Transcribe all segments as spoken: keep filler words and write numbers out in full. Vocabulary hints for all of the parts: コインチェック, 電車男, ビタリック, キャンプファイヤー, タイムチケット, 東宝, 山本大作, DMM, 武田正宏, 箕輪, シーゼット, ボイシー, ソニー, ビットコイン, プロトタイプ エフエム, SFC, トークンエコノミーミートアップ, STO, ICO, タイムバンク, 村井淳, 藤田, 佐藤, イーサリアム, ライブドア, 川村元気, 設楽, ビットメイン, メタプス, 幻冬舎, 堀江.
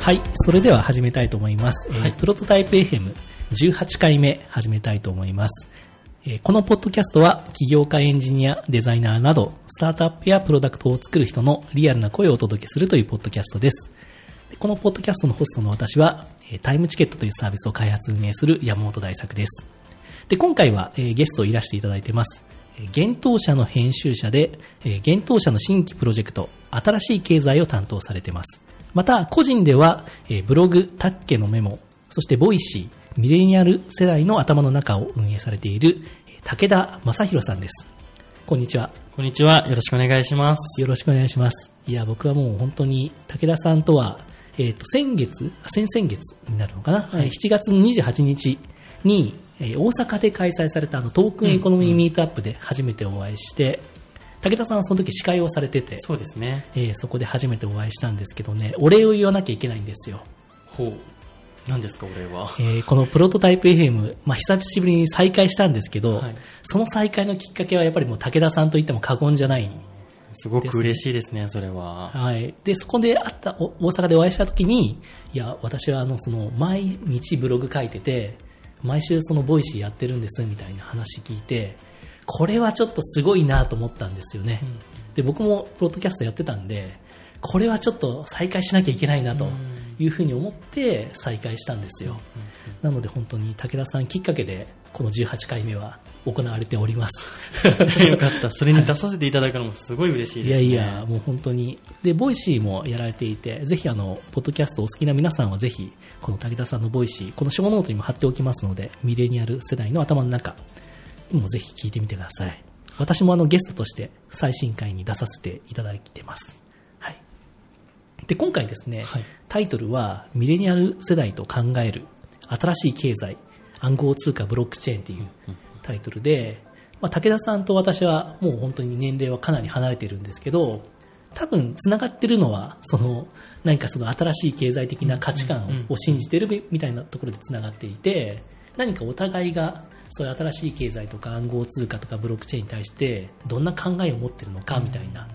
はい、それでは始めたいと思います、はい、えー、プロトタイプ エフエムじゅうはち 回目始めたいと思います。えー、このポッドキャストは起業家、エンジニア、デザイナーなどスタートアップやプロダクトを作る人のリアルな声をお届けするというポッドキャストです。このポッドキャストのホストの私はタイムチケットというサービスを開発運営する山本大作です。で、今回はゲストをいらしていただいてます。幻冬舎の編集者で幻冬舎の新規プロジェクト新しい経済を担当されてます。また個人ではブログタッケのメモ、そしてボイシーミレニアル世代の頭の中を運営されている武田正宏さんです。こんにちは。こんにちは、よろしくお願いします。よろしくお願いします。いや、僕はもう本当に武田さんとはえー、と先月、先々月になるのかな、はい、しちがつにじゅうはちにちに大阪で開催されたあのトークンエコノミーミートアップで初めてお会いして、うんうん、武田さんはその時司会をされてて、そうですね、えー、そこで初めてお会いしたんですけどね、お礼を言わなきゃいけないんですよ。ほう、何ですかお礼は。えー、このプロトタイプ エフエム、まあ、久しぶりに再会したんですけど、はい、その再会のきっかけはやっぱりもう武田さんといっても過言じゃないすごく嬉しいですね、それは。はい。で、そこで会った、大阪でお会いしたときに、いや、私はあの、その、毎日ブログ書いてて、毎週その、ボイシーやってるんです、みたいな話聞いて、これはちょっとすごいなと思ったんですよね。うん、で、僕もポッドキャストやってたんで、これはちょっと再開しなきゃいけないなというふうに思って再開したんですよ。うんうんうん、なので本当に武田さんきっかけでこのじゅうはちかいめは行われております。よかった、それに出させていただくのもすごい嬉しいですね。いやいや、もう本当に。で、ボイシーもやられていて、ぜひあのポッドキャストお好きな皆さんはぜひこの武田さんのボイシー、このショーノートにも貼っておきますので、ミレニアル世代の頭の中もぜひ聞いてみてください。私もあのゲストとして最新回に出させていただいてます。はい、で、今回ですね、はい、タイトルはミレニアル世代と考える新しい経済、暗号通貨、ブロックチェーンというタイトルで、まあ、武田さんと私はもう本当に年齢はかなり離れているんですけど、多分つながってるのはその何かその新しい経済的な価値観を信じてるみたいなところでつながっていて、何かお互いがそういう新しい経済とか暗号通貨とかブロックチェーンに対してどんな考えを持ってるのかみたいな、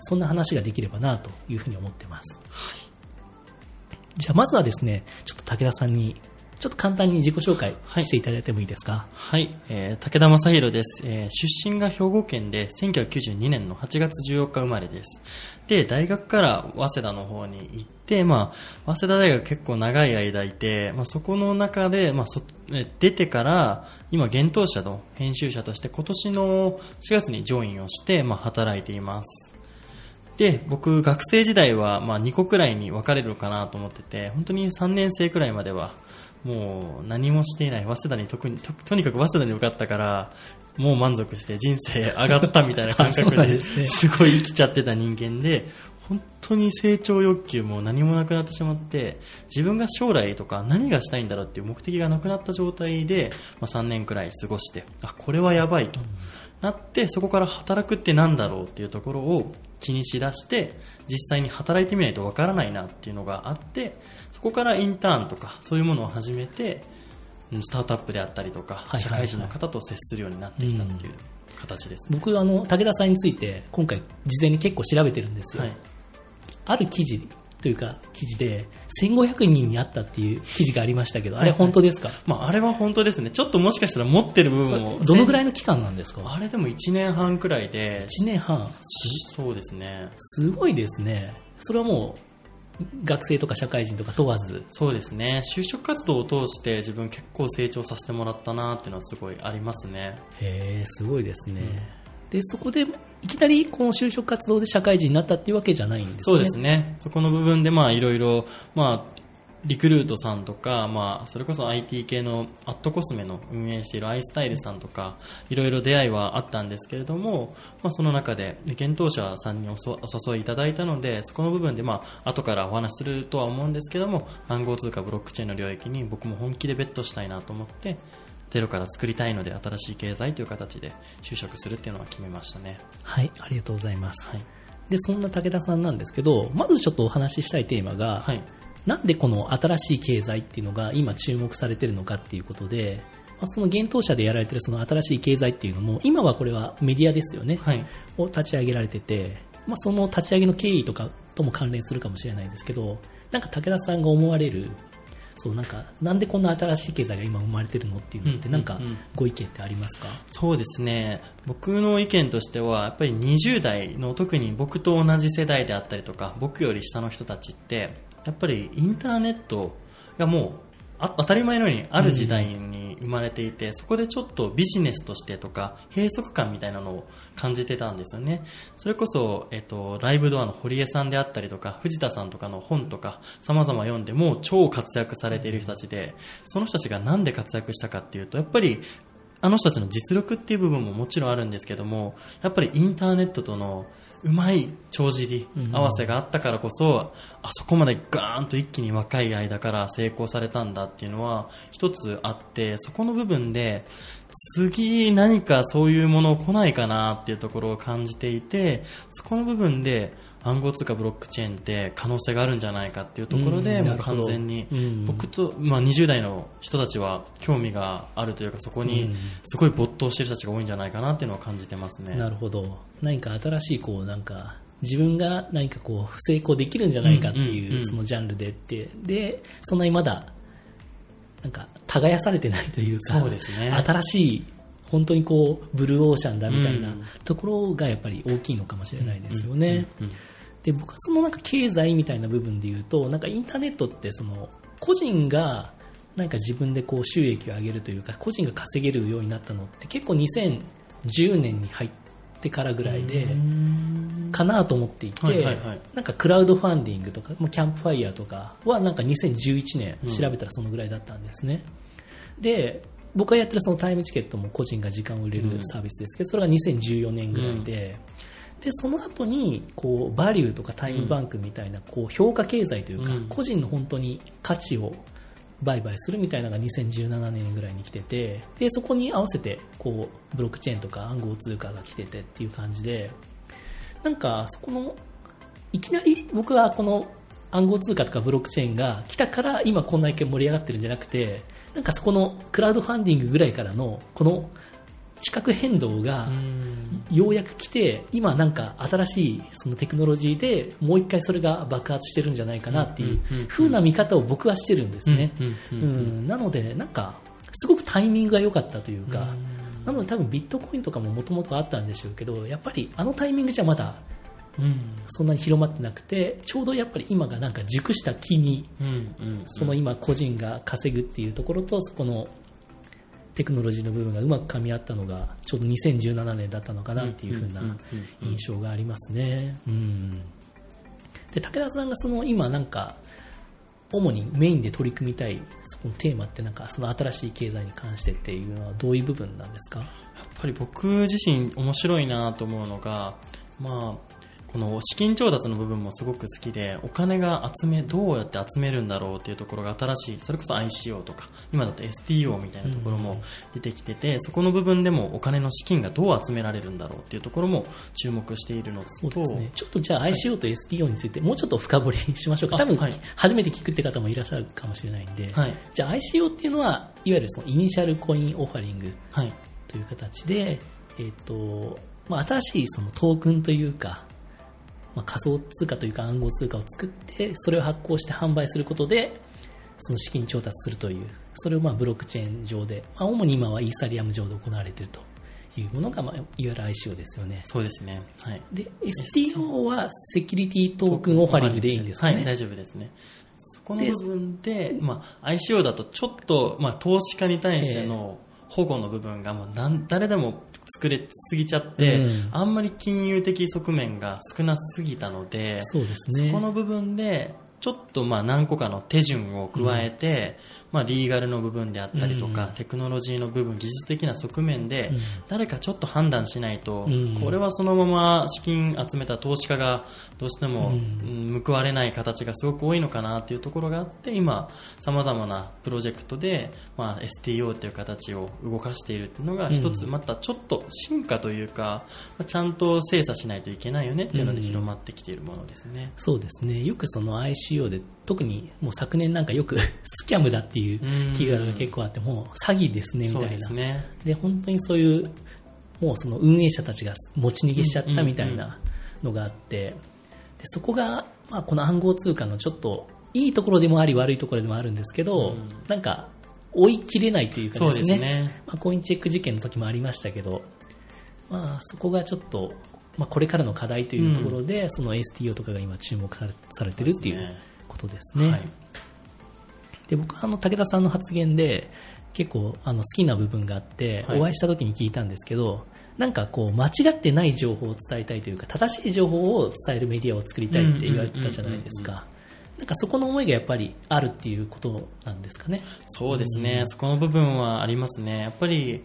そんな話ができればなというふうに思ってます。はい、じゃあまずはですね、ちょっと武田さんにちょっと簡単に自己紹介していただいてもいいですか。はい、はい、えー、武田正宏です。えー、出身が兵庫県でせんきゅうひゃくきゅうじゅうにねんのはちがつじゅうよっか生まれです。で、大学から早稲田の方に行って、まあ、早稲田大学結構長い間いて、まあ、そこの中で、まあ、そ出てから、今、幻冬舎の編集者として今年のしがつにジョインをして、まあ、働いています。で、僕、学生時代は、まあ、にこくらいに分かれるかなと思ってて、本当にさんねんせいくらいまでは、もう何もしていない、早稲田に特に と, とにかく早稲田に受かったからもう満足して人生上がったみたいな感覚 で, ですごい生きちゃってた人間で、本当に成長欲求も何もなくなってしまって、自分が将来とか何がしたいんだろうっていう目的がなくなった状態で、まあ、さんねんくらい過ごして、あ、これはやばいとなって、そこから働くってなんだろうっていうところを気にしだして、実際に働いてみないとわからないなっていうのがあって、そこからインターンとかそういうものを始めて、スタートアップであったりとか、はいはいはい、社会人の方と接するようになってきたっていう形ですね。うん、僕あの武田さんについて今回事前に結構調べてるんですよ。はい、ある記事というか記事でせんごひゃくにんに会ったっていう記事がありましたけど、あれ本当ですか。はいはい、まあ、あれは本当ですね。ちょっともしかしたら持ってる部分も、どのぐらいの期間なんですか。あれでもいちねんはんくらいで。いちねんはん、そうですね。すごいですね。それはもう学生とか社会人とか問わず。そうですね、就職活動を通して自分結構成長させてもらったなっていうのはすごいありますね。へー、すごいですね。うん、でそこでいきなりこの就職活動で社会人になったっていうわけじゃないんですね。そうですね、そこの部分でまあいろいろ、まあリクルートさんとか、まあ、それこそ アイティー 系のアットコスメの運営しているアイスタイルさんとか、いろいろ出会いはあったんですけれども、まあ、その中で幻冬舎さんにお誘いいただいたので、そこの部分で、まあ、後からお話しするとは思うんですけども、暗号通貨ブロックチェーンの領域に僕も本気でベットしたいなと思って、ゼロから作りたいので新しい経済という形で就職するっていうのは決めましたね。はい、ありがとうございます。はい、でそんな武田さんなんですけど、まずちょっとお話ししたいテーマが、はい、なんでこの新しい経済っていうのが今注目されているのかっていうことで、その幻冬舎でやられているその新しい経済っていうのも、今はこれはメディアですよね、はい、を立ち上げられてて、まあ、その立ち上げの経緯とかとも関連するかもしれないですけど、なんか武田さんが思われる、そうなんかなんでこんな新しい経済が今生まれてるのっていうのってなんかご意見ってありますか？うんうんうん、そうですね、僕の意見としてはやっぱりにじゅう代の特に僕と同じ世代であったりとか僕より下の人たちってやっぱりインターネットがもう当たり前のようにある時代に生まれていて、うん、そこでちょっとビジネスとしてとか閉塞感みたいなのを感じてたんですよね。それこそ、えっと、ライブドアの堀江さんであったりとか藤田さんとかの本とか様々読んでも超活躍されている人たちで、その人たちがなんで活躍したかっていうと、やっぱりあの人たちの実力っていう部分ももちろんあるんですけども、やっぱりインターネットとのうまい帳尻合わせがあったからこそ、あそこまでガーンと一気に若い間から成功されたんだっていうのは一つあって、そこの部分で次何かそういうもの来ないかなっていうところを感じていて、そこの部分で暗号通貨ブロックチェーンって可能性があるんじゃないかっていうところで、もう完全に僕と、まあ、にじゅう代の人たちは興味があるというか、そこにすごい没頭している人たちが多いんじゃないかなっていうのを感じてますね。なるほど、何か新しいこうなんか自分が何かこう成功できるんじゃないかっていう、うんうんうん、そのジャンルでってでそんなにまだなんか耕されてないというか、そうですね、新しい本当にこうブルーオーシャンだみたいなところがやっぱり大きいのかもしれないですよね。うんうんうんうん、で僕はそのなんか経済みたいな部分で言うと、なんかインターネットってその個人がなんか自分でこう収益を上げるというか個人が稼げるようになったのって結構にせんじゅうねんに入ってからぐらいでかなと思っていて、はいはいはい、なんかクラウドファンディングとかキャンプファイヤーとかはなんかにせんじゅういちねん調べたらそのぐらいだったんですね。うん、で僕がやってるそのタイムチケットも個人が時間を売れるサービスですけど、それがにせんじゅうよねんぐらいで、でその後にこうバリューとかタイムバンクみたいなこう評価経済というか個人の本当に価値を売買するみたいなのがにせんじゅうななねんぐらいに来てて、でそこに合わせてこうブロックチェーンとか暗号通貨が来ててっていう感じで、なんかそこのいきなり僕はこの暗号通貨とかブロックチェーンが来たから今こんなに盛り上がってるんじゃなくて、なんかそこのクラウドファンディングぐらいからのこの地殻変動がようやく来て、今なんか新しいそのテクノロジーでもう一回それが爆発してるんじゃないかなっていう風な見方を僕はしてるんですね。なのでなんかすごくタイミングが良かったというか、なので多分ビットコインとかももともとあったんでしょうけど、やっぱりあのタイミングじゃまだそんなに広まってなくて、ちょうどやっぱり今がなんか熟した木にその今個人が稼ぐっていうところとそこのテクノロジーの部分がうまくかみ合ったのがちょうどにせんじゅうななねんだったのかなっていう風な印象がありますね。うんで武田さんがその今なんか主にメインで取り組みたいそこのテーマってなんかその新しい経済に関してっていうのはどういう部分なんですか？やっぱり僕自身面白いなと思うのが、まあこの資金調達の部分もすごく好きで、お金が集めどうやって集めるんだろうというところが新しい、それこそ アイシーオー とか今だと エスティーオー みたいなところも出てきてて、そこの部分でもお金の資金がどう集められるんだろうというところも注目しているのと、そうですね、ちょっとじゃあ アイシーオー と エスティーオー についてもうちょっと深掘りしましょうか。多分初めて聞くって方もいらっしゃるかもしれないんで、はい、じゃあ アイシーオー っていうのはいわゆるそのイニシャルコインオファリングという形で、えーとまあ、新しいそのトークンというかまあ、仮想通貨というか暗号通貨を作ってそれを発行して販売することでその資金調達するという、それをまあブロックチェーン上で、まあ、主に今はイーサリアム上で行われているというものがまあいわゆる アイシーオー ですよね。そうですね、はい、で エスティーオー はセキュリティトークンオファリングでいいんですかね？はい、大丈夫ですね。そこの部分で、まあ、アイシーオー だとちょっと、まあ、投資家に対しての、えー保護の部分がもう誰でも作れすぎちゃって、うん、あんまり金融的側面が少なすぎたので、 そうですね、そこの部分でちょっとまあ何個かの手順を加えて、うんまあ、リーガルの部分であったりとか、うん、テクノロジーの部分技術的な側面で、うん、誰かちょっと判断しないと、うん、これはそのまま資金集めた投資家がどうしても報われない形がすごく多いのかなというところがあって、今さまざまなプロジェクトで、まあ、エスティーオー という形を動かしているというのが一つ、うん、またちょっと進化というかちゃんと精査しないといけないよねというので広まってきているものですね。うん、そうですね、よくその アイシーオーで特にもう昨年なんかよくスキャムだっていうキーワードが結構あって、もう詐欺ですねみたいな、そうですね、で本当にそういうもうその運営者たちが持ち逃げしちゃったみたいなのがあって、でそこがまあこの暗号通貨のちょっといいところでもあり悪いところでもあるんですけど、うん、なんか追い切れないというかですね、 そうですね、まあ、コインチェック事件の時もありましたけど、まあ、そこがちょっと、まあ、これからの課題というところで、うん、その エスティーオー とかが今注目され、 されてるっていうことですね。はい、で僕はあの武田さんの発言で結構あの好きな部分があって、はい、お会いした時に聞いたんですけど、なんかこう間違ってない情報を伝えたいというか正しい情報を伝えるメディアを作りたいって言われてたじゃないですか。なんかそこの思いがやっぱりあるっていうことなんですかね。そうですね、うん、そこの部分はありますね。やっぱり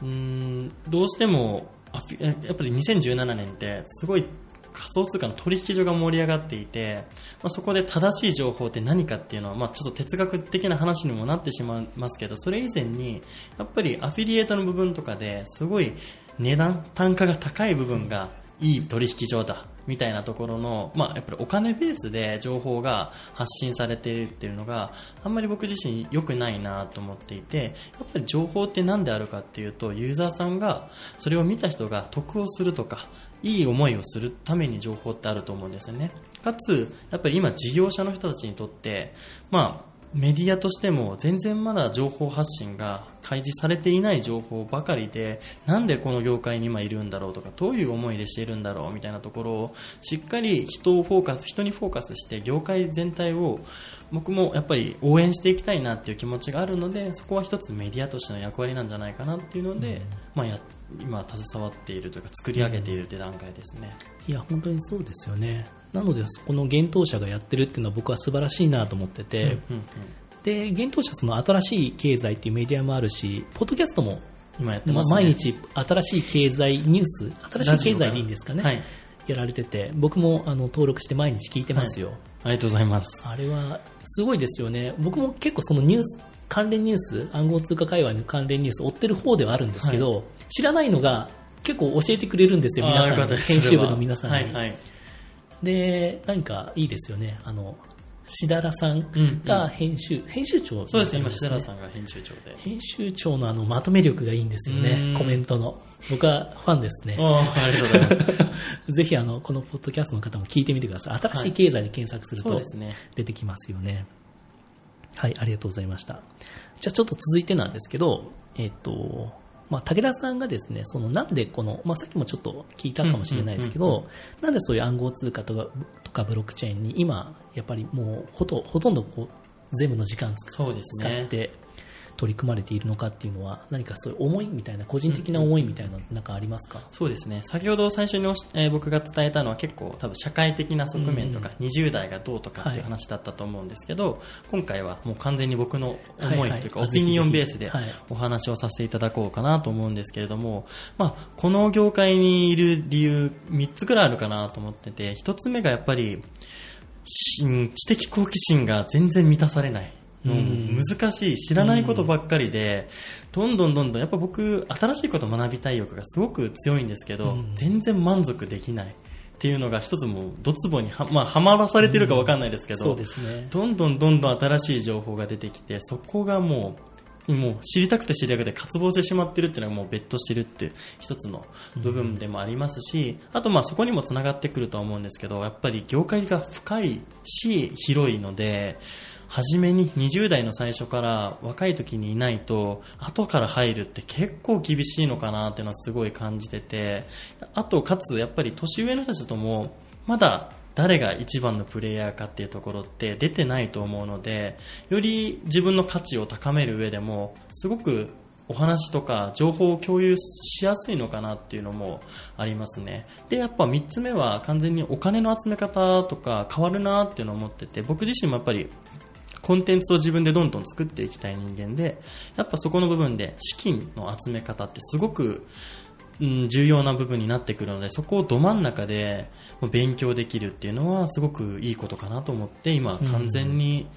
うーんどうしてもやっぱりにせんじゅうななねんってすごい仮想通貨の取引所が盛り上がっていて、まあ、そこで正しい情報って何かっていうのは、まあ、ちょっと哲学的な話にもなってしまいますけど、それ以前にやっぱりアフィリエイトの部分とかですごい値段単価が高い部分がいい取引所だみたいなところの、まあ、やっぱりお金ベースで情報が発信されているっていうのがあんまり僕自身良くないなと思っていて、やっぱり情報って何であるかっていうと、ユーザーさんがそれを見た人が得をするとかいい思いをするために情報ってあると思うんですよね。かつやっぱり今事業者の人たちにとって、まあ、メディアとしても全然まだ情報発信が開示されていない情報ばかりで、なんでこの業界に今いるんだろうとか、どういう思いでしているんだろうみたいなところをしっかり人をフォーカス人にフォーカスして、業界全体を僕もやっぱり応援していきたいなっていう気持ちがあるので、そこは一つメディアとしての役割なんじゃないかなっていうので、うん、まあ、や今携わっているというか作り上げているという段階ですね。うん、いや本当にそうですよね。なのでそこの現当社がやってるっていうのは僕は素晴らしいなと思ってて、うんうんうん、で現当社その新しい経済っていうメディアもあるし、ポッドキャストも今やってますね。毎日新しい経済ニュース、新しい経済でいいんですかね、はい、やられてて、僕もあの登録して毎日聞いてますよ。はい、ありがとうございます。あれはすごいですよね。僕も結構そのニュース関連ニュース、暗号通貨界隈の関連ニュース追ってる方ではあるんですけど、はい、知らないのが結構教えてくれるんですよ、皆さん、編集部の皆さんに。はいはい、でなんかいいですよね、あのしだらさんが編集、うんうん、編集長、そうですね、今しだらさんが編集長で、編集長のあのまとめ力がいいんですよね、コメントの。僕はファンですね。あありがとうございますぜひあのこのポッドキャストの方も聞いてみてください。新しい経済で検索すると、はいね、出てきますよね。はい、ありがとうございました。じゃあちょっと続いてなんですけど、えっとまあ、武田さんがですね、そのなんでこの、まあ、さっきもちょっと聞いたかもしれないですけど、うんうんうんうん、なんでそういう暗号通貨とか、とかブロックチェーンに今やっぱりもうほと、ほとんどこう全部の時間を使って取り組まれているのかっていうのは、何かそういう思いみたいな、個人的な思いみたいななんかありますか？うんうん、そうですね、先ほど最初に、えー、僕が伝えたのは結構多分社会的な側面とか、うんうん、にじゅう代がどうとかっていう話だったと思うんですけど、はい、今回はもう完全に僕の思いというか、はいはい、オピニオンベースでお話をさせていただこうかなと思うんですけれども、まあ、この業界にいる理由みっつくらいあるかなと思ってて、ひとつめがやっぱり知的好奇心が全然満たされない、難しい、知らないことばっかりで、どんどんどんどんやっぱ僕新しいことを学びたい欲がすごく強いんですけど、全然満足できないっていうのが一つ、もうドツボには、まあ、はまらされてるか分かんないですけど、そうですね、どんどんどんどん新しい情報が出てきて、そこがもうもう知りたくて知りたくて渇望してしまってるっていうのがもう別途してるっていう一つの部分でもありますし、うん、あとまあそこにもつながってくるとは思うんですけど、やっぱり業界が深いし広いので、初めににじゅう代の最初から若い時にいないと後から入るって結構厳しいのかなっていうのはすごい感じてて、あとかつやっぱり年上の人たちともまだ誰が一番のプレイヤーかっていうところって出てないと思うので、より自分の価値を高める上でもすごくお話とか情報を共有しやすいのかなっていうのもありますね。でやっぱみっつめは完全にお金の集め方とか変わるなっていうのを思ってて、僕自身もやっぱりコンテンツを自分でどんどん作っていきたい人間で、やっぱそこの部分で資金の集め方ってすごく重要な部分になってくるので、そこをど真ん中で勉強できるっていうのはすごくいいことかなと思って、今完全に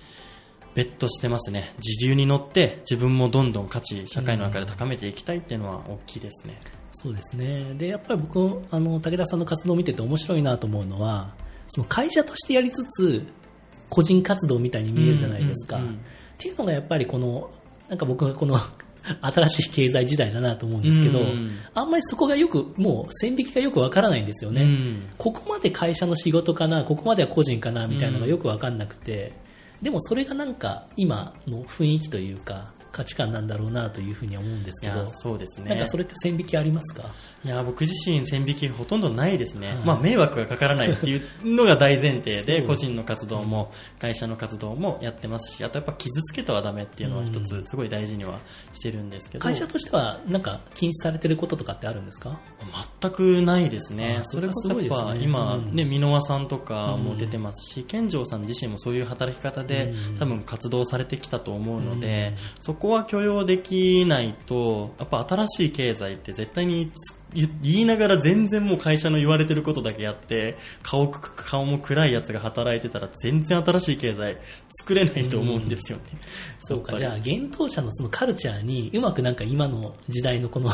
ベットしてますね。自流に乗って自分もどんどん価値、社会の中で高めていきたいっていうのは大きいですね。そうですね。でやっぱり僕あの武田さんの活動を見てて面白いなと思うのは、その会社としてやりつつ個人活動みたいに見えるじゃないですか、うんうんうん、っていうのがやっぱりこのなんか僕がこの新しい経済時代だなと思うんですけど、うんうん、あんまりそこがよくもう線引きがよくわからないんですよね、うん、ここまで会社の仕事かな、ここまでは個人かなみたいなのがよくわかんなくて、でもそれがなんか今の雰囲気というか価値観なんだろうなというふうに思うんですけど、そうですね、なんかそれって線引きありますか？いや僕自身線引きほとんどないですね、はい、まあ、迷惑がかからないっていうのが大前提で個人の活動も会社の活動もやってますし、あとやっぱ傷つけてはダメっていうのは一つすごい大事にはしてるんですけど、うん、会社としてはなんか禁止されてることとかってあるんですか？全くないですね。それこそやっぱ今箕輪、ね、さんとかも出てますし、健丈さん自身もそういう働き方で多分活動されてきたと思うので、そこここは許容できないと、やっぱ新しい経済って絶対に言いながら全然もう会社の言われてることだけやって顔、顔も暗いやつが働いてたら全然新しい経済作れないと思うんですよね、うん、そうか、じゃあ現当社のそのカルチャーにうまくなんか今の時代のこの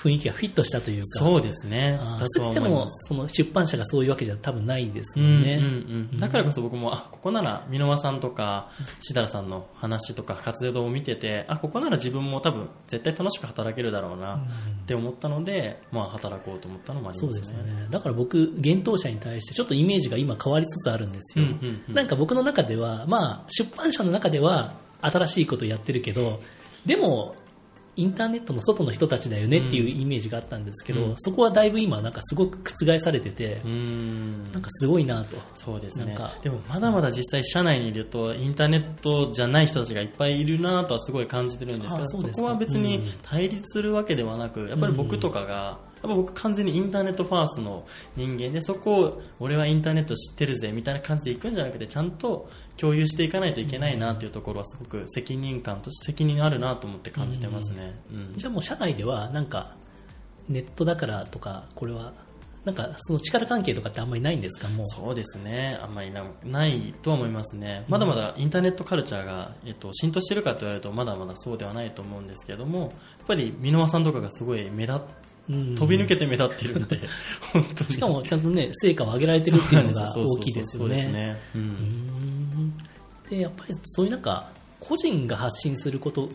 雰囲気がフィットしたというか、そうですね、すべてのその出版社がそういうわけじゃ多分ないですもんね、うんうんうん、だからこそ僕もあここなら箕輪さんとか設楽さんの話とか活動を見てて、あここなら自分も多分絶対楽しく働けるだろうなって思ったので、うん、まあ、働こうと思ったのもありますね。そうですね、だから僕現当社に対してちょっとイメージが今変わりつつあるんですよ、うんうんうん、なんか僕の中では、まあ、出版社の中では新しいことをやってるけど、でもインターネットの外の人たちだよねっていうイメージがあったんですけど、うん、そこはだいぶ今なんかすごく覆されてて、うん、なんかすごいなと。そうですね、なんかでもまだまだ実際社内にいるとインターネットじゃない人たちがいっぱいいるなとはすごい感じてるんですけど、 そ, そこは別に対立するわけではなく、やっぱり僕とかが、うん、やっぱ僕完全にインターネットファーストの人間で、そこを俺はインターネット知ってるぜみたいな感じで行くんじゃなくて、ちゃんと共有していかないといけないなというところはすごく責任感として責任あるなと思って感じてますね、うんうん、じゃあもう社内ではなんかネットだからとか、これはなんかその力関係とかってあんまりないんですか？もうそうですね、あんまり な, ないとは思いますね。まだまだインターネットカルチャーが、えっと、浸透してるかと言われるとまだまだそうではないと思うんですけれども、やっぱり箕輪さんとかがすごい目立って飛び抜けて目立ってるんで、うん、本当にしかもちゃんとね成果を上げられてるっていうのが大きいですよね。でやっぱりそういうなんか個人が発信すること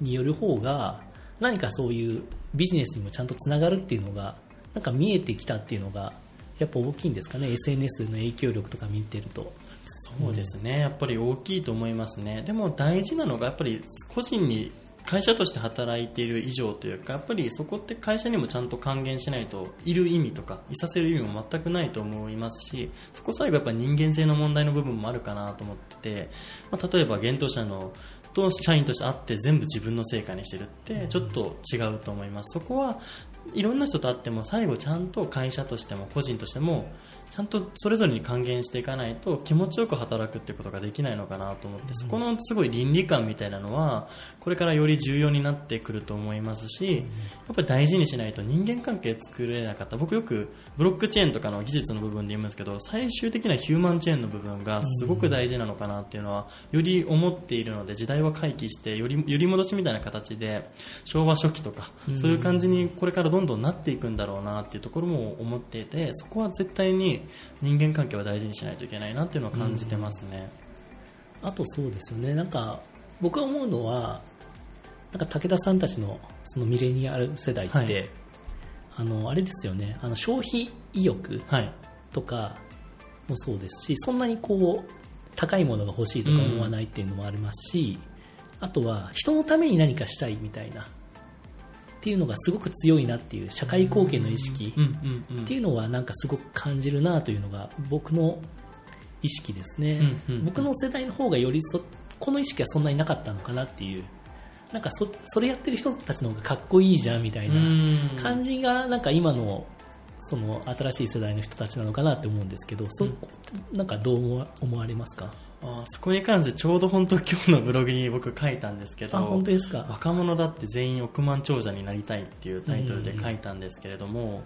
による方が何かそういうビジネスにもちゃんとつながるっていうのがなんか見えてきたっていうのがやっぱ大きいんですかね、 エスエヌエス の影響力とか見てると。そうですね、やっぱり大きいと思いますね。でも大事なのがやっぱり個人に会社として働いている以上というか、やっぱりそこって会社にもちゃんと還元しないといる意味とかいさせる意味も全くないと思いますし、そこ最後やっぱ人間性の問題の部分もあるかなと思ってて、まあ、例えば現当社のと社員としてあって全部自分の成果にしてるってちょっと違うと思います。そこはいろんな人と会っても最後ちゃんと会社としても個人としてもちゃんとそれぞれに還元していかないと気持ちよく働くってことができないのかなと思って、そこのすごい倫理観みたいなのはこれからより重要になってくると思いますし、やっぱり大事にしないと人間関係作れなかった。僕よくブロックチェーンとかの技術の部分で言いますけど、最終的なヒューマンチェーンの部分がすごく大事なのかなっていうのはより思っているので、時代は回帰してよりより戻しみたいな形で昭和初期とかそういう感じにこれからどんどんなっていくんだろうなっていうところも思っていて、そこは絶対に人間関係は大事にしないといけないなっていうのを感じてますね、うん、あとそうですよね、なんか僕が思うのはなんか武田さんたち の, そのミレニアル世代って、はい、あのあれですよね、あの消費意欲とかもそうですし、はい、そんなにこう高いものが欲しいとか思わないっていうのもありますし、うん、あとは人のために何かしたいみたいなっていうのがすごく強いなっていう、社会貢献の意識っていうのはなんかすごく感じるなというのが僕の意識ですね、うんうんうん、僕の世代の方がよりそこの意識はそんなになかったのかなっていう、なんか そ, それやってる人たちの方がかっこいいじゃんみたいな感じがなんか今 の, その新しい世代の人たちなのかなって思うんですけど、そこなんかどう思われますか？ああ、そこに関してちょうど本当今日のブログに僕書いたんですけど、あ、本当ですか？若者だって全員億万長者になりたいっていうタイトルで書いたんですけれども、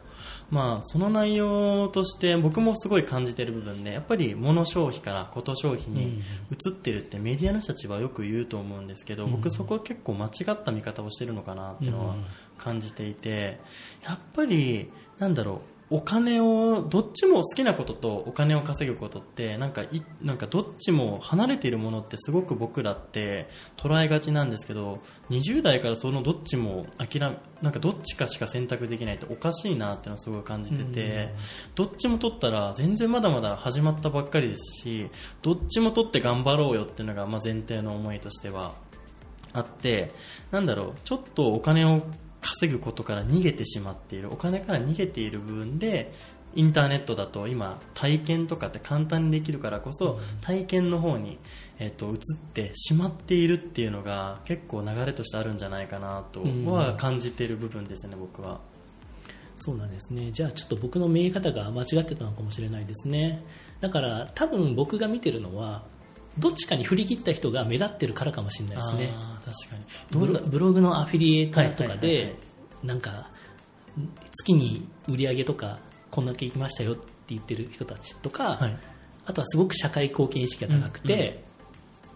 まあその内容として僕もすごい感じている部分で、やっぱり物消費からこと消費に移ってるってメディアの人たちはよく言うと思うんですけど、僕そこ結構間違った見方をしてるのかなっていうのは感じていて、やっぱりなんだろう、お金をどっちも好きなこととお金を稼ぐことってなんかいなんかどっちも離れているものってすごく僕らって捉えがちなんですけど、にじゅう代からそのどっちも諦めなんかどっちかしか選択できないっておかしいなってのをすごい感じてて、どっちも取ったら全然まだまだ始まったばっかりですし、どっちも取って頑張ろうよっていうのがまあ前提の思いとしてはあって、なんだろうちょっとお金を稼ぐことから逃げてしまっている、お金から逃げている分で、インターネットだと今体験とかって簡単にできるからこそ体験の方に、えー、と移ってしまっているっていうのが結構流れとしてあるんじゃないかなとは感じている部分ですね、僕は。そうなんですね。じゃあちょっと僕の見え方が間違ってたのかもしれないですね。だから多分僕が見てるのはどっちかに振り切った人が目立ってるからかもしれないですね。あ確かにどうだ ブ, ロブログのアフィリエーターとかで、はいはいはいはい、なんか月に売り上げとかこんだけ行きましたよって言ってる人たちとか、はい、あとはすごく社会貢献意識が高くて、うんうん、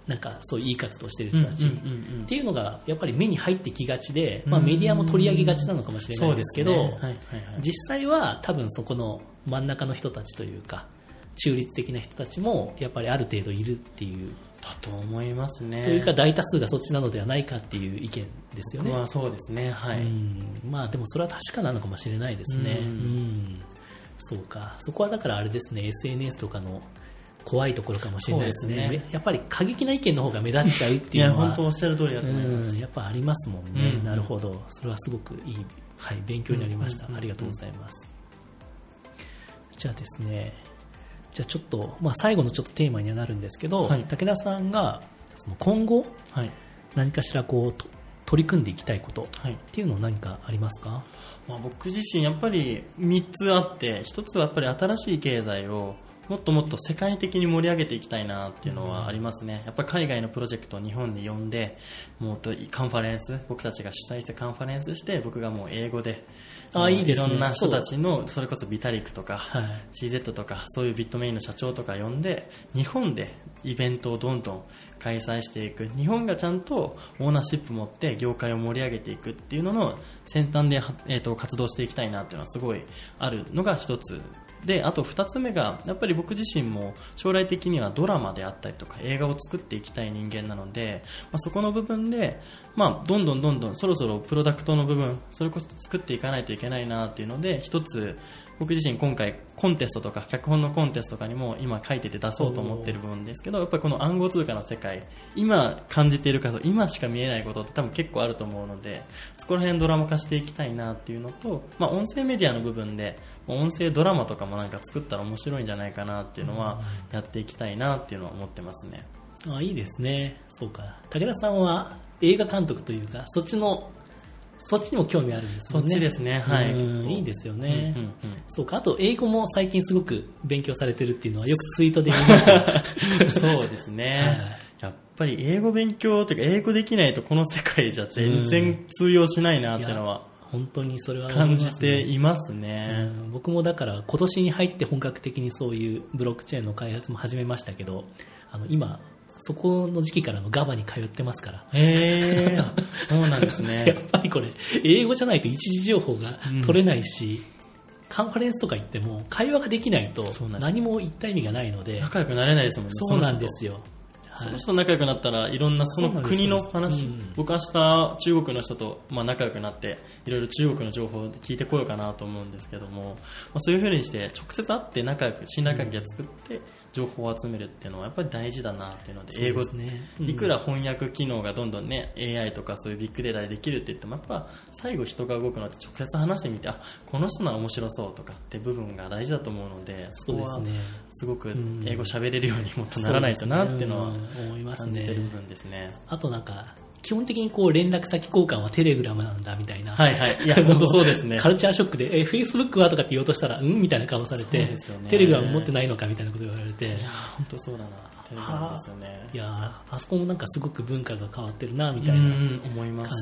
なんかそういういい活動してる人たち、うんうんうんうん、っていうのがやっぱり目に入ってきがちで、まあ、メディアも取り上げがちなのかもしれないですけど、うんうんそうですねはいはいはい、実際は多分そこの真ん中の人たちというか中立的な人たちもやっぱりある程度いるっていうだと思いますね。というか大多数がそっちなのではないかっていう意見ですよね。まあそうですね、はい。うんまあでもそれは確かなのかもしれないですね。うんうんそうか。そこはだからあれですね エスエヌエス とかの怖いところかもしれないですね。そうですね。やっぱり過激な意見の方が目立っちゃうっていうのは本当おっしゃる通りだと思います。うんやっぱありますもんね、うん。なるほど。それはすごくいい、はい、勉強になりました、うん。ありがとうございます。うん、じゃあですね。じゃあちょっと、まあ、最後のちょっとテーマにはなるんですけど、はい、武田さんがその今後、はい、何かしらこうと取り組んでいきたいことっていうのは何かありますか？はいまあ、僕自身やっぱりみっつあって、ひとつはやっぱり新しい経済をもっともっと世界的に盛り上げていきたいなっていうのはありますね。やっぱり海外のプロジェクトを日本に呼んで、もうカンファレンス、僕たちが主催してカンファレンスして、僕がもう英語で、あいいですね、いろんな人たちの、それこそビタリックとか、はい、シーゼット とか、そういうビットメインの社長とか呼んで、日本でイベントをどんどん開催していく。日本がちゃんとオーナーシップ持って業界を盛り上げていくっていうのの先端で、えーと、活動していきたいなっていうのはすごいあるのが一つ。であとふたつめがやっぱり僕自身も将来的にはドラマであったりとか映画を作っていきたい人間なので、まあ、そこの部分で、まあ、どんどんどんどんそろそろプロダクトの部分それこそ作っていかないといけないなっていうので、一つ僕自身今回コンテストとか脚本のコンテストとかにも今書いてて出そうと思ってる部分ですけど、やっぱりこの暗号通貨の世界今感じている方今しか見えないことって多分結構あると思うので、そこら辺ドラマ化していきたいなっていうのと、まあ音声メディアの部分で音声ドラマとかもなんか作ったら面白いんじゃないかなっていうのはやっていきたいなっていうのは思ってますね。あ、いいですね。そうか。武田さんは映画監督というかそっちのそっちにも興味あるんですよね。そっちですね、はい、うんいいですよね、うんうんうん、そうか。あと英語も最近すごく勉強されてるっていうのはよくツイートで見ますそうですね、はい、やっぱり英語勉強というか英語できないとこの世界じゃ全然通用しないなっていうのは、うん、本当にそれは、ね、感じていますね、うん、僕もだから今年に入って本格的にそういうブロックチェーンの開発も始めましたけど、あの今そこの時期からのガバに通ってますから。へー、そうなんですね。やっぱりこれ英語じゃないと一時情報が取れないし、うん、カンファレンスとか行っても会話ができないと何も言った意味がないので仲良くなれないですもんね。そうなんですよ。その人と仲良くなったらいろんなその国の話、うん、僕明日中国の人とまあ仲良くなっていろいろ中国の情報を聞いてこようかなと思うんですけども、まあ、そういう風にして直接会って仲良く信頼関係を作って情報を集めるっていうのはやっぱり大事だなっていうので、英語いくら翻訳機能がどんどんね エーアイ とかそういうビッグデータでできるって言ってもやっぱ最後人が動くのって直接話してみて、あこの人なら面白そうとかって部分が大事だと思うので、そこはすごく英語喋れるようにもっとならないとなっていうのは思いますね。あとなんか基本的にこう連絡先交換はテレグラムなんだみたいな、はいはい、いや本当そうですね。カルチャーショックでえ Facebook はとかって言おうとしたらうんみたいな顔されて、ね、テレグラム持ってないのかみたいなこと言われて、いや本当そうだな。テレグラムですよね。いやあそこもなんかすごく文化が変わってるなみたいな感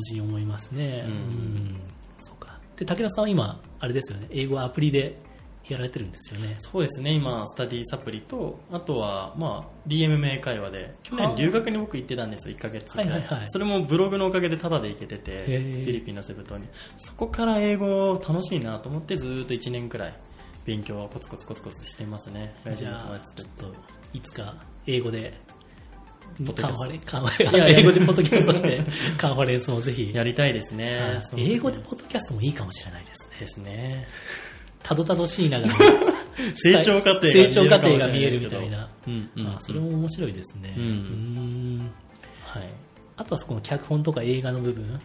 じに思いますね。うんうんそうか。で武田さんは今あれですよね、英語アプリでやられてるんですよね。そうですね。今スタディサプリとあとはまあ ディーエムエム 会話で去年留学に僕行ってたんですよいっかげつ、はいはいはい、それもブログのおかげでタダで行けててフィリピンのセブ島に、そこから英語楽しいなと思ってずっといちねんくらい勉強はコツコツコツコツしてますね。大事な友達と。ちょっといつか英語でカンファレカンファレいや英語でポッドキャストしてカンファレンスもぜひやりたいですね。英語でポッドキャストもいいかもしれないですね。ですね。たどたどしいながら成長過程成長過程が見えるみたいな。うんうん、まあ、それも面白いですね。うん、うーん、はい。あとはそこの脚本とか映画の部分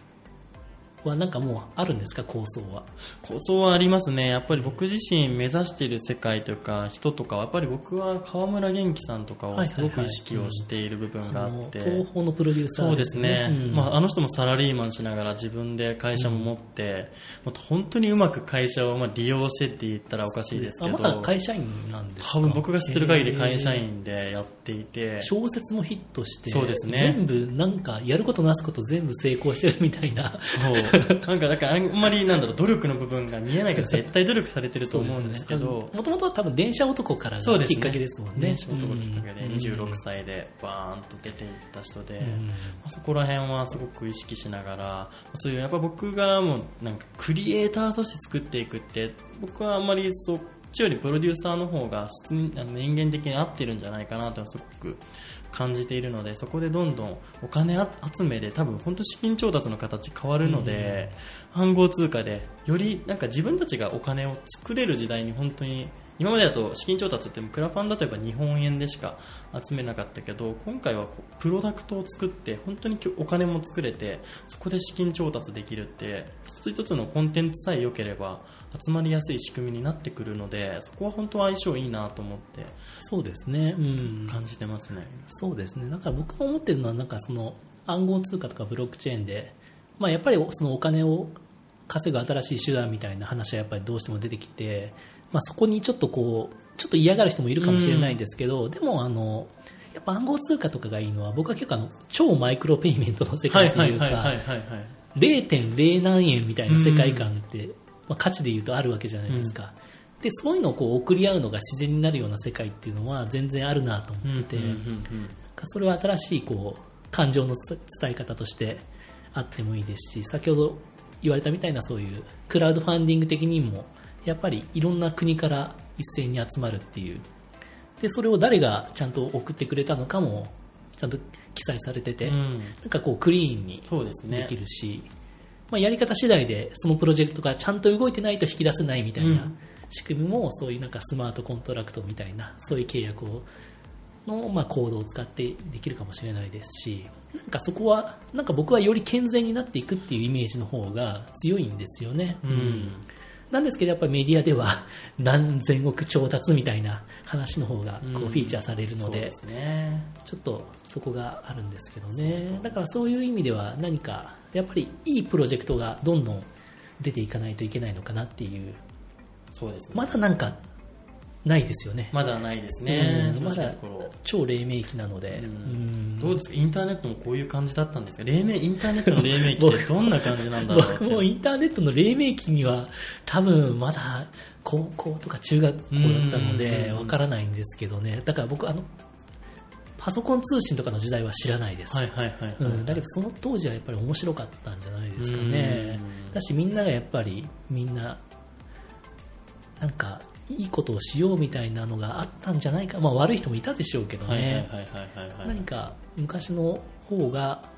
はなんかもうあるんですか、構想は。構想はありますね。やっぱり僕自身目指している世界とか人とかはやっぱり僕は川村元気さんとかをすごく意識をしている部分があって、はいはいはい、うん、東宝のプロデューサーですね。そうですね、うん、まあ、あの人もサラリーマンしながら自分で会社も持って、うん、本当にうまく会社をまあ利用してって言ったらおかしいですけど、あ、まだ会社員なんですか。多分僕が知ってる限り会社員でやっていて、えー、小説もヒットして、そうですね、全部なんかやることなすこと全部成功してるみたいな。そうなんかだからあんまりなんだろう、努力の部分が見えないけど絶対努力されてると思うんですけど、もともとは多分電車男からがきっかけですもんね。電車男きっかけでにじゅうろくさいでバーンと出ていった人で、まそこら辺はすごく意識しながら、そういうやっぱ僕がもうなんかクリエイターとして作っていくって、僕はあんまりそっちよりプロデューサーの方が人間的に合ってるんじゃないかなとはすごく感じているので、そこでどんどんお金集めで多分本当資金調達の形変わるので、暗号通貨でよりなんか自分たちがお金を作れる時代に、本当に今までだと資金調達ってクラファンだとやっぱ日本円でしか集めなかったけど、今回はプロダクトを作って本当にお金も作れて、そこで資金調達できるって、一つ一つのコンテンツさえ良ければ集まりやすい仕組みになってくるので、そこは本当は相性いいなと思って。そうですね、うん、感じてますね。そうですね。だから僕が思ってるのはなんかその暗号通貨とかブロックチェーンで、まあ、やっぱりそのお金を稼ぐ新しい手段みたいな話はやっぱりどうしても出てきて、まあ、そこにちょっとこうちょっと嫌がる人もいるかもしれないんですけど、うん、でもあのやっぱ暗号通貨とかがいいのは、僕は結構あの超マイクロペイメントの世界というか れいてんれい 何円みたいな世界観って、うん、まあ、価値でいうとあるわけじゃないですか、うん、でそういうのをこう送り合うのが自然になるような世界っていうのは全然あるなと思ってて、うんうんうんうん、それは新しいこう感情の伝え方としてあってもいいですし、先ほど言われたみたいなそういうクラウドファンディング的にもやっぱりいろんな国から一斉に集まるっていうで、それを誰がちゃんと送ってくれたのかもちゃんと記載されてて、うん、なんかこうクリーンにできるし、ね、まあ、やり方次第でそのプロジェクトがちゃんと動いてないと引き出せないみたいな仕組みも、うん、そういうなんかスマートコントラクトみたいなそういう契約をのまあコードを使ってできるかもしれないですし、なんかそこはなんか僕はより健全になっていくっていうイメージの方が強いんですよね、うん、なんですけどやっぱりメディアでは何千億調達みたいな話の方がこうフィーチャーされるの で,、うん、そうですね、ちょっとそこがあるんですけどね。だからそういう意味では何かやっぱりいいプロジェクトがどんどん出ていかないといけないのかなっていう。そうですね、まだなんかないですよね。まだないですね。うん、まだ超黎明期なので、うんうん、どうですか、インターネットもこういう感じだったんですか。黎明インターネットの黎明期ってどんな感じなんだろうって。僕もインターネットの黎明期には多分まだ高校とか中学校だったのでわからないんですけどね。だから僕あのパソコン通信とかの時代は知らないです。はいはいはい、はい、うん。だけどその当時はやっぱり面白かったんじゃないですかね。だしみんながやっぱりみんななんかいいことをしようみたいなのがあったんじゃないか、まあ、悪い人もいたでしょうけどね、何か昔の方が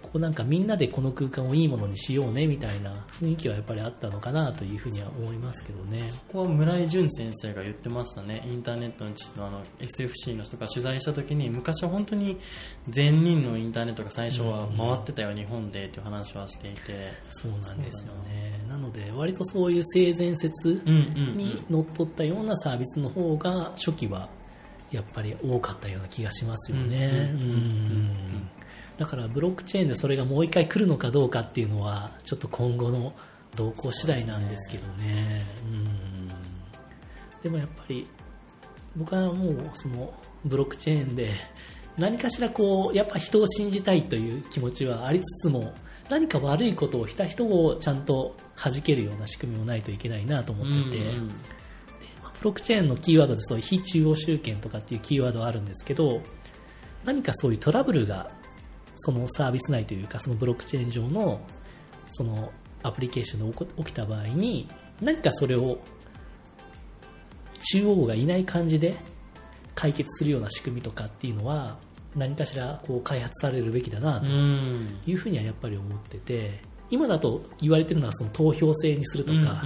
こうなんかみんなでこの空間をいいものにしようねみたいな雰囲気はやっぱりあったのかなというふうには思いますけどね。そこは村井淳先生が言ってましたね。インターネットにちょっとあの エスエフシー の人が取材した時に、昔は本当に全人のインターネットが最初は回ってたよ、うんうん、日本でという話はしていて、そうなんですよね。なので割とそういう性善説にのっとったようなサービスの方が初期はやっぱり多かったような気がしますよね。だからブロックチェーンでそれがもう一回来るのかどうかっていうのはちょっと今後の動向次第なんですけどね。うん、でもやっぱり僕はもうそのブロックチェーンで何かしらこうやっぱ人を信じたいという気持ちはありつつも、何か悪いことをした人をちゃんと弾けるような仕組みもないといけないなと思っていて、うんうん、でブロックチェーンのキーワードでそういう非中央集権とかっていうキーワードはあるんですけど、何かそういうトラブルがそのサービス内というかそのブロックチェーン上のそのアプリケーションで起きた場合に、何かそれを中央がいない感じで解決するような仕組みとかっていうのは何かしらこう開発されるべきだなというふうにはやっぱり思ってて、今だと言われてるのはその投票制にするとか、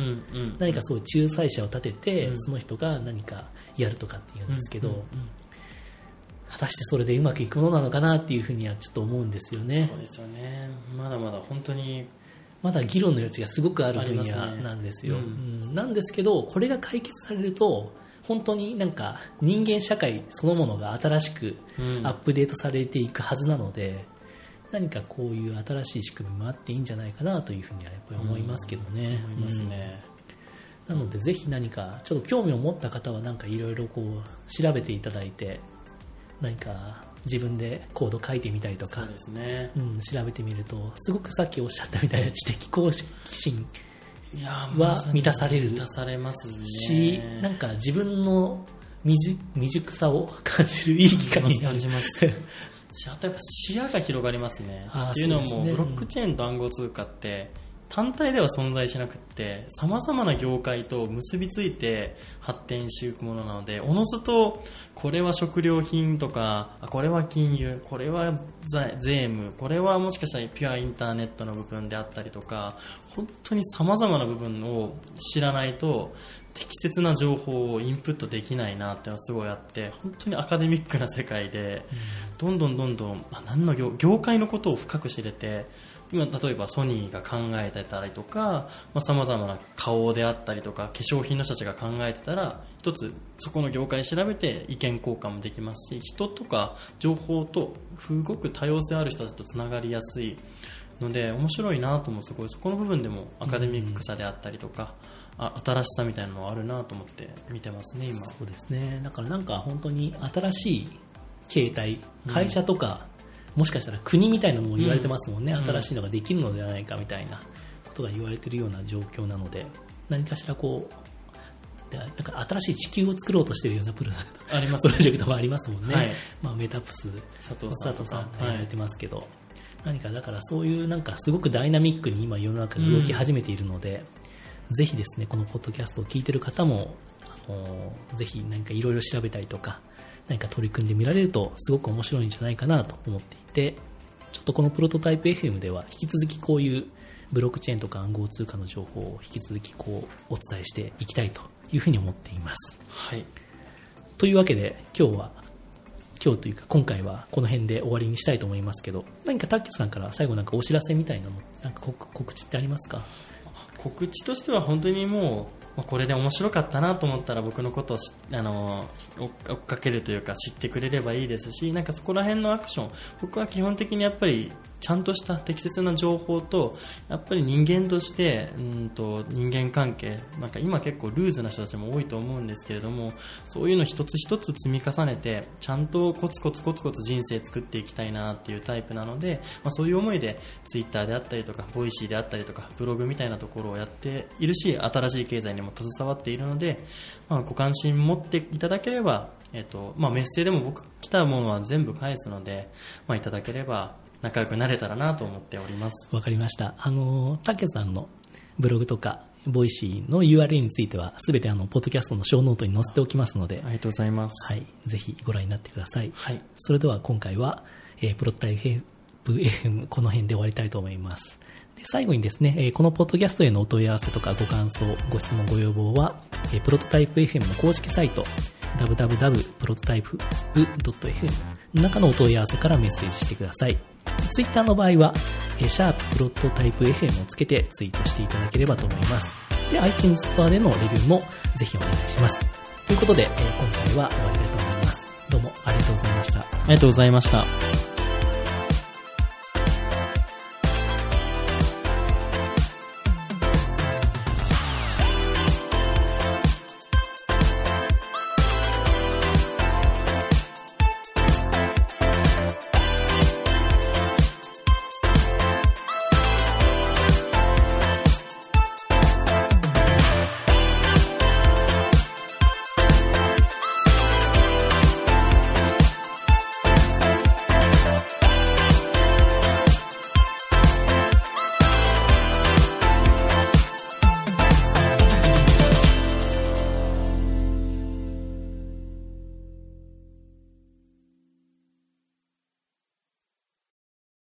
何かそういう仲裁者を立ててその人が何かやるとかっていうんですけど、果たしてそれでうまくいくものなのかなっていうふうにはちょっと思うんですよね。そうですよね。まだまだ本当にまだ議論の余地がすごくある分野なんですよ。なんですけど、これが解決されると本当になんか人間社会そのものが新しくアップデートされていくはずなので、何かこういう新しい仕組みもあっていいんじゃないかなというふうにはやっぱり思いますけどね。思いますね。なのでぜひ何かちょっと興味を持った方はなんかいろいろこう調べていただいて、何か自分でコード書いてみたりとか、そうですね、うん、調べてみるとすごくさっきおっしゃったみたいな知的好奇心は満たされるし、なんか自分の未熟さを感じるいい機会になる。あとやっぱ視野が広がりますね。っていうのもブロックチェーンと暗号通貨って単体では存在しなくて、さまざまな業界と結びついて発展していくものなので、おのずとこれは食料品とか、これは金融、これは税務、これはもしかしたらピュアインターネットの部分であったりとか、本当にさまざまな部分を知らないと適切な情報をインプットできないなっていうのはすごいあって、本当にアカデミックな世界でどんどんどんどん何の 業, 業界のことを深く知れて、今例えばソニーが考えてたりとか、さまざまな顔であったりとか化粧品の人たちが考えてたら、一つそこの業界調べて意見交換もできますし、人とか情報とすごく多様性ある人たちとつながりやすいので面白いなと思う。すごいそこの部分でもアカデミックさであったりとか、あ、新しさみたいなのはあるなと思って見てますね今。そうですね。だからなんか本当に新しい形態、会社とか、うん、もしかしたら国みたいなのも言われてますもんね、うん、新しいのができるのではないかみたいなことが言われているような状況なので、何かしらこうなんか新しい地球を作ろうとしているようなプロジェクトもありますもんね、はい、まあ、メタプス佐藤さんがやられてますけど、はい、何かだからそういうなんかすごくダイナミックに今世の中が動き始めているので、うん、ぜひですねこのポッドキャストを聞いている方もあのぜひ何かいろいろ調べたりとか何か取り組んでみられるとすごく面白いんじゃないかなと思っていて、ちょっとこのプロトタイプ エフエム では引き続きこういうブロックチェーンとか暗号通貨の情報を引き続きこうお伝えしていきたいというふうに思っています、はい、というわけで今日は今日というか今回はこの辺で終わりにしたいと思いますけど、何かタッキーさんから最後なんかお知らせみたいなの、なんか告知ってありますか？告知としては本当にもうこれで面白かったなと思ったら僕のことをあの追っかけるというか知ってくれればいいですし、なんかそこら辺のアクション、僕は基本的にやっぱりちゃんとした適切な情報とやっぱり人間としてうんと人間関係、なんか今結構ルーズな人たちも多いと思うんですけれども、そういうの一つ一つ積み重ねてちゃんとコツコツコツコツ人生作っていきたいなっていうタイプなので、まあ、そういう思いでツイッターであったりとかボイシーであったりとかブログみたいなところをやっているし、新しい経済にも携わっているので、まあ、ご関心持っていただければ、えっとまあ、メッセージでも僕来たものは全部返すので、まあ、いただければ仲良くなれたらなと思っております。わかりました。あのタケさんのブログとかボイシーの ユーアールエル についてはすべてあのポッドキャストのショーノートに載せておきますので、ありがとうございます、はい、ぜひご覧になってください、はい、それでは今回は、えー、プロトタイプ エフエム この辺で終わりたいと思います。で最後にですね、このポッドキャストへのお問い合わせとかご感想ご質問ご要望はプロトタイプ エフエム の公式サイトダブリューダブリューダブリュードットプロトタイプドットエフエム の中のお問い合わせからメッセージしてください。ツイッターの場合はシャーププロトタイプ エフエム をつけてツイートしていただければと思います。で iTunes ストアでのレビューもぜひお願いします。ということで今回は終わりたいと思います。どうもありがとうございました。ありがとうございました。